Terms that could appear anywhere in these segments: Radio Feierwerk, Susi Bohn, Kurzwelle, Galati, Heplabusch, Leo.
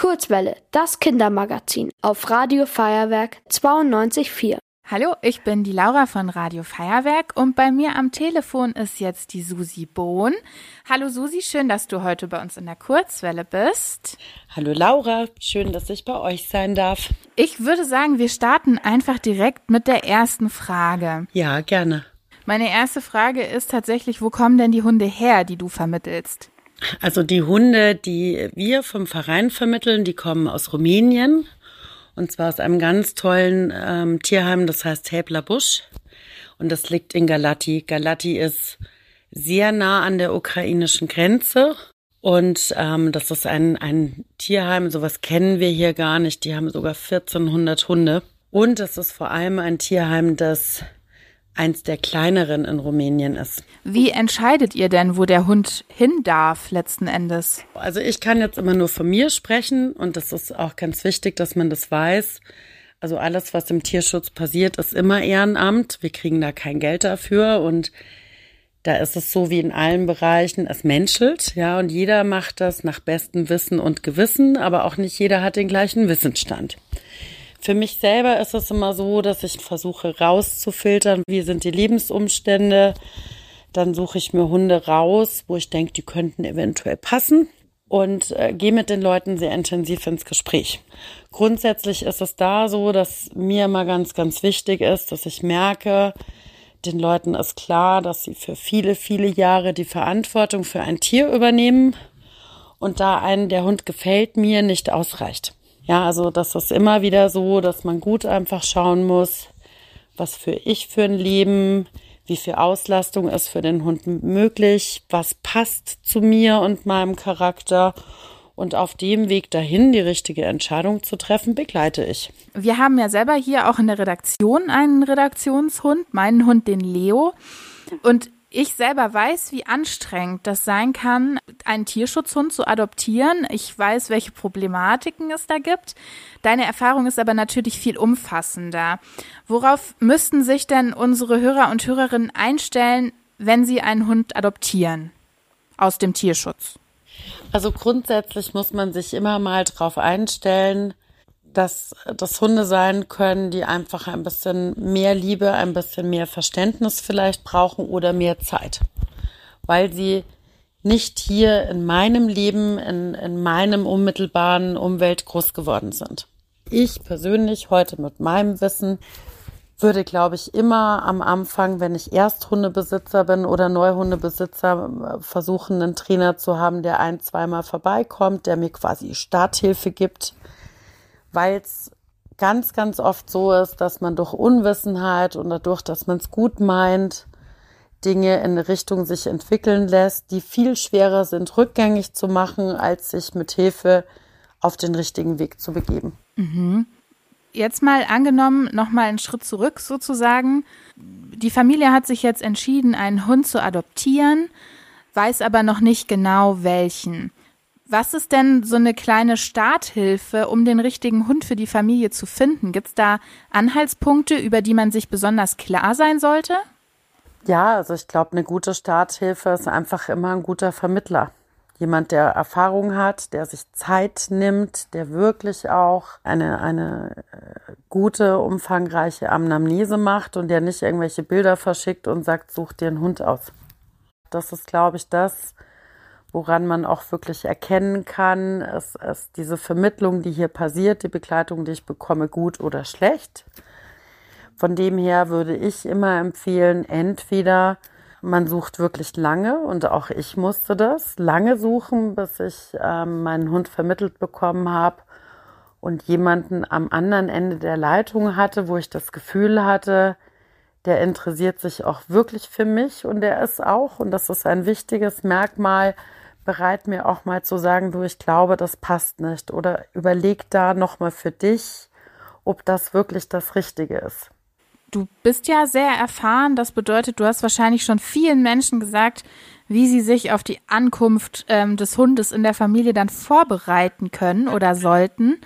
Kurzwelle, das Kindermagazin auf Radio Feierwerk 92,4. Hallo, ich bin die Laura von Radio Feierwerk und bei mir am Telefon ist jetzt die Susi Bohn. Hallo Susi, schön, dass du heute bei uns in der Kurzwelle bist. Hallo Laura, schön, dass ich bei euch sein darf. Ich würde sagen, wir starten einfach direkt mit der ersten Frage. Ja, gerne. Meine erste Frage ist tatsächlich, wo kommen denn die Hunde her, die du vermittelst? Also die Hunde, die wir vom Verein vermitteln, die kommen aus Rumänien und zwar aus einem ganz tollen Tierheim, das heißt Heplabusch und das liegt in Galati. Galati ist sehr nah an der ukrainischen Grenze und das ist ein Tierheim, sowas kennen wir hier gar nicht, die haben sogar 1400 Hunde und das ist vor allem ein Tierheim, das eins der kleineren in Rumänien ist. Wie entscheidet ihr denn, wo der Hund hin darf letzten Endes? Also ich kann jetzt immer nur von mir sprechen und das ist auch ganz wichtig, dass man das weiß. Also alles, was im Tierschutz passiert, ist immer Ehrenamt. Wir kriegen da kein Geld dafür und da ist es so wie in allen Bereichen, es menschelt, ja, und jeder macht das nach bestem Wissen und Gewissen, aber auch nicht jeder hat den gleichen Wissensstand. Für mich selber ist es immer so, dass ich versuche rauszufiltern, wie sind die Lebensumstände. Dann suche ich mir Hunde raus, wo ich denke, die könnten eventuell passen und gehe mit den Leuten sehr intensiv ins Gespräch. Grundsätzlich ist es da so, dass mir immer ganz, ganz wichtig ist, dass ich merke, den Leuten ist klar, dass sie für viele, viele Jahre die Verantwortung für ein Tier übernehmen und da einen, der Hund gefällt mir, nicht ausreicht. Ja, also das ist immer wieder so, dass man gut einfach schauen muss, was führe ich für ein Leben, wie viel Auslastung ist für den Hund möglich, was passt zu mir und meinem Charakter. Und auf dem Weg dahin, die richtige Entscheidung zu treffen, begleite ich. Wir haben ja selber hier auch in der Redaktion einen Redaktionshund, meinen Hund, den Leo. Und ich selber weiß, wie anstrengend das sein kann, einen Tierschutzhund zu adoptieren. Ich weiß, welche Problematiken es da gibt. Deine Erfahrung ist aber natürlich viel umfassender. Worauf müssten sich denn unsere Hörer und Hörerinnen einstellen, wenn sie einen Hund adoptieren aus dem Tierschutz? Also grundsätzlich muss man sich immer mal darauf einstellen, dass das Hunde sein können, die einfach ein bisschen mehr Liebe, ein bisschen mehr Verständnis vielleicht brauchen oder mehr Zeit, weil sie nicht hier in meinem Leben, in meinem unmittelbaren Umwelt groß geworden sind. Ich persönlich heute mit meinem Wissen würde, glaube ich, immer am Anfang, wenn ich Ersthundebesitzer bin oder Neuhundebesitzer, versuchen, einen Trainer zu haben, der ein-, zweimal vorbeikommt, der mir quasi Starthilfe gibt, weil es ganz, ganz oft so ist, dass man durch Unwissenheit und dadurch, dass man es gut meint, Dinge in eine Richtung sich entwickeln lässt, die viel schwerer sind, rückgängig zu machen, als sich mit Hilfe auf den richtigen Weg zu begeben. Mhm. Jetzt mal angenommen, nochmal einen Schritt zurück sozusagen. Die Familie hat sich jetzt entschieden, einen Hund zu adoptieren, weiß aber noch nicht genau welchen. Was ist denn so eine kleine Starthilfe, um den richtigen Hund für die Familie zu finden? Gibt es da Anhaltspunkte, über die man sich besonders klar sein sollte? Ja, also ich glaube, eine gute Starthilfe ist einfach immer ein guter Vermittler. Jemand, der Erfahrung hat, der sich Zeit nimmt, der wirklich auch eine gute, umfangreiche Anamnese macht und der nicht irgendwelche Bilder verschickt und sagt, such dir einen Hund aus. Das ist, glaube ich, das, woran man auch wirklich erkennen kann, ist diese Vermittlung, die hier passiert, die Begleitung, die ich bekomme, gut oder schlecht. Von dem her würde ich immer empfehlen, entweder man sucht wirklich lange, und auch ich musste das, lange suchen, bis ich meinen Hund vermittelt bekommen habe und jemanden am anderen Ende der Leitung hatte, wo ich das Gefühl hatte, der interessiert sich auch wirklich für mich und der ist auch, und das ist ein wichtiges Merkmal, bereit mir auch mal zu sagen, du, ich glaube, das passt nicht, oder überleg da nochmal für dich, ob das wirklich das Richtige ist. Du bist ja sehr erfahren, das bedeutet, du hast wahrscheinlich schon vielen Menschen gesagt, wie sie sich auf die Ankunft des Hundes in der Familie dann vorbereiten können oder sollten.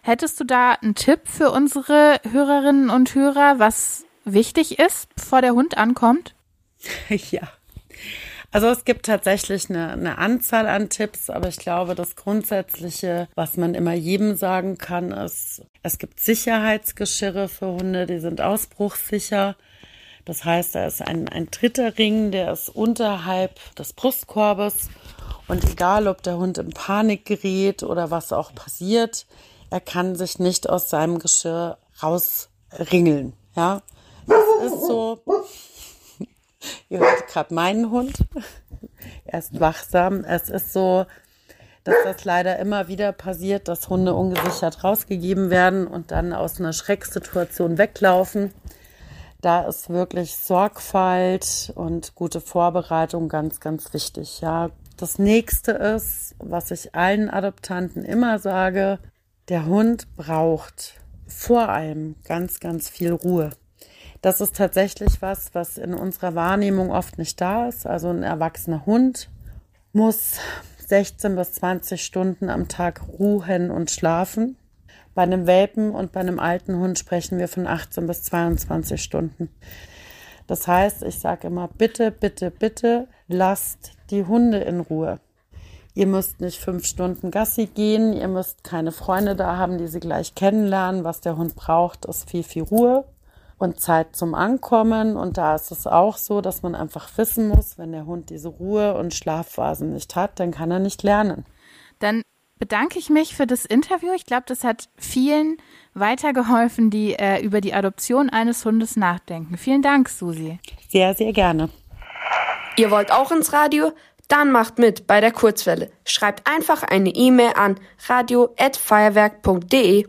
Hättest du da einen Tipp für unsere Hörerinnen und Hörer, was wichtig ist, bevor der Hund ankommt? Ja, Also es gibt tatsächlich eine Anzahl an Tipps, aber ich glaube, das Grundsätzliche, was man immer jedem sagen kann, ist, es gibt Sicherheitsgeschirre für Hunde, die sind ausbruchssicher. Das heißt, da ist ein dritter Ring, der ist unterhalb des Brustkorbes. Und egal, ob der Hund in Panik gerät oder was auch passiert, er kann sich nicht aus seinem Geschirr rausringeln. Ja, das ist so. Ihr hört gerade meinen Hund. Er ist wachsam. Es ist so, dass das leider immer wieder passiert, dass Hunde ungesichert rausgegeben werden und dann aus einer Schrecksituation weglaufen. Da ist wirklich Sorgfalt und gute Vorbereitung ganz, ganz wichtig. Ja, das Nächste ist, was ich allen Adoptanten immer sage, der Hund braucht vor allem ganz, ganz viel Ruhe. Das ist tatsächlich was, was in unserer Wahrnehmung oft nicht da ist. Also ein erwachsener Hund muss 16 bis 20 Stunden am Tag ruhen und schlafen. Bei einem Welpen und bei einem alten Hund sprechen wir von 18 bis 22 Stunden. Das heißt, ich sage immer, bitte, bitte, bitte lasst die Hunde in Ruhe. Ihr müsst nicht 5 Stunden Gassi gehen, ihr müsst keine Freunde da haben, die sie gleich kennenlernen. Was der Hund braucht, ist viel, viel Ruhe und Zeit zum Ankommen. Und da ist es auch so, dass man einfach wissen muss, wenn der Hund diese Ruhe- und Schlafphasen nicht hat, dann kann er nicht lernen. Dann bedanke ich mich für das Interview. Ich glaube, das hat vielen weitergeholfen, die über die Adoption eines Hundes nachdenken. Vielen Dank, Susi. Sehr, sehr gerne. Ihr wollt auch ins Radio? Dann macht mit bei der Kurzwelle. Schreibt einfach eine E-Mail an radio@feierwerk.de.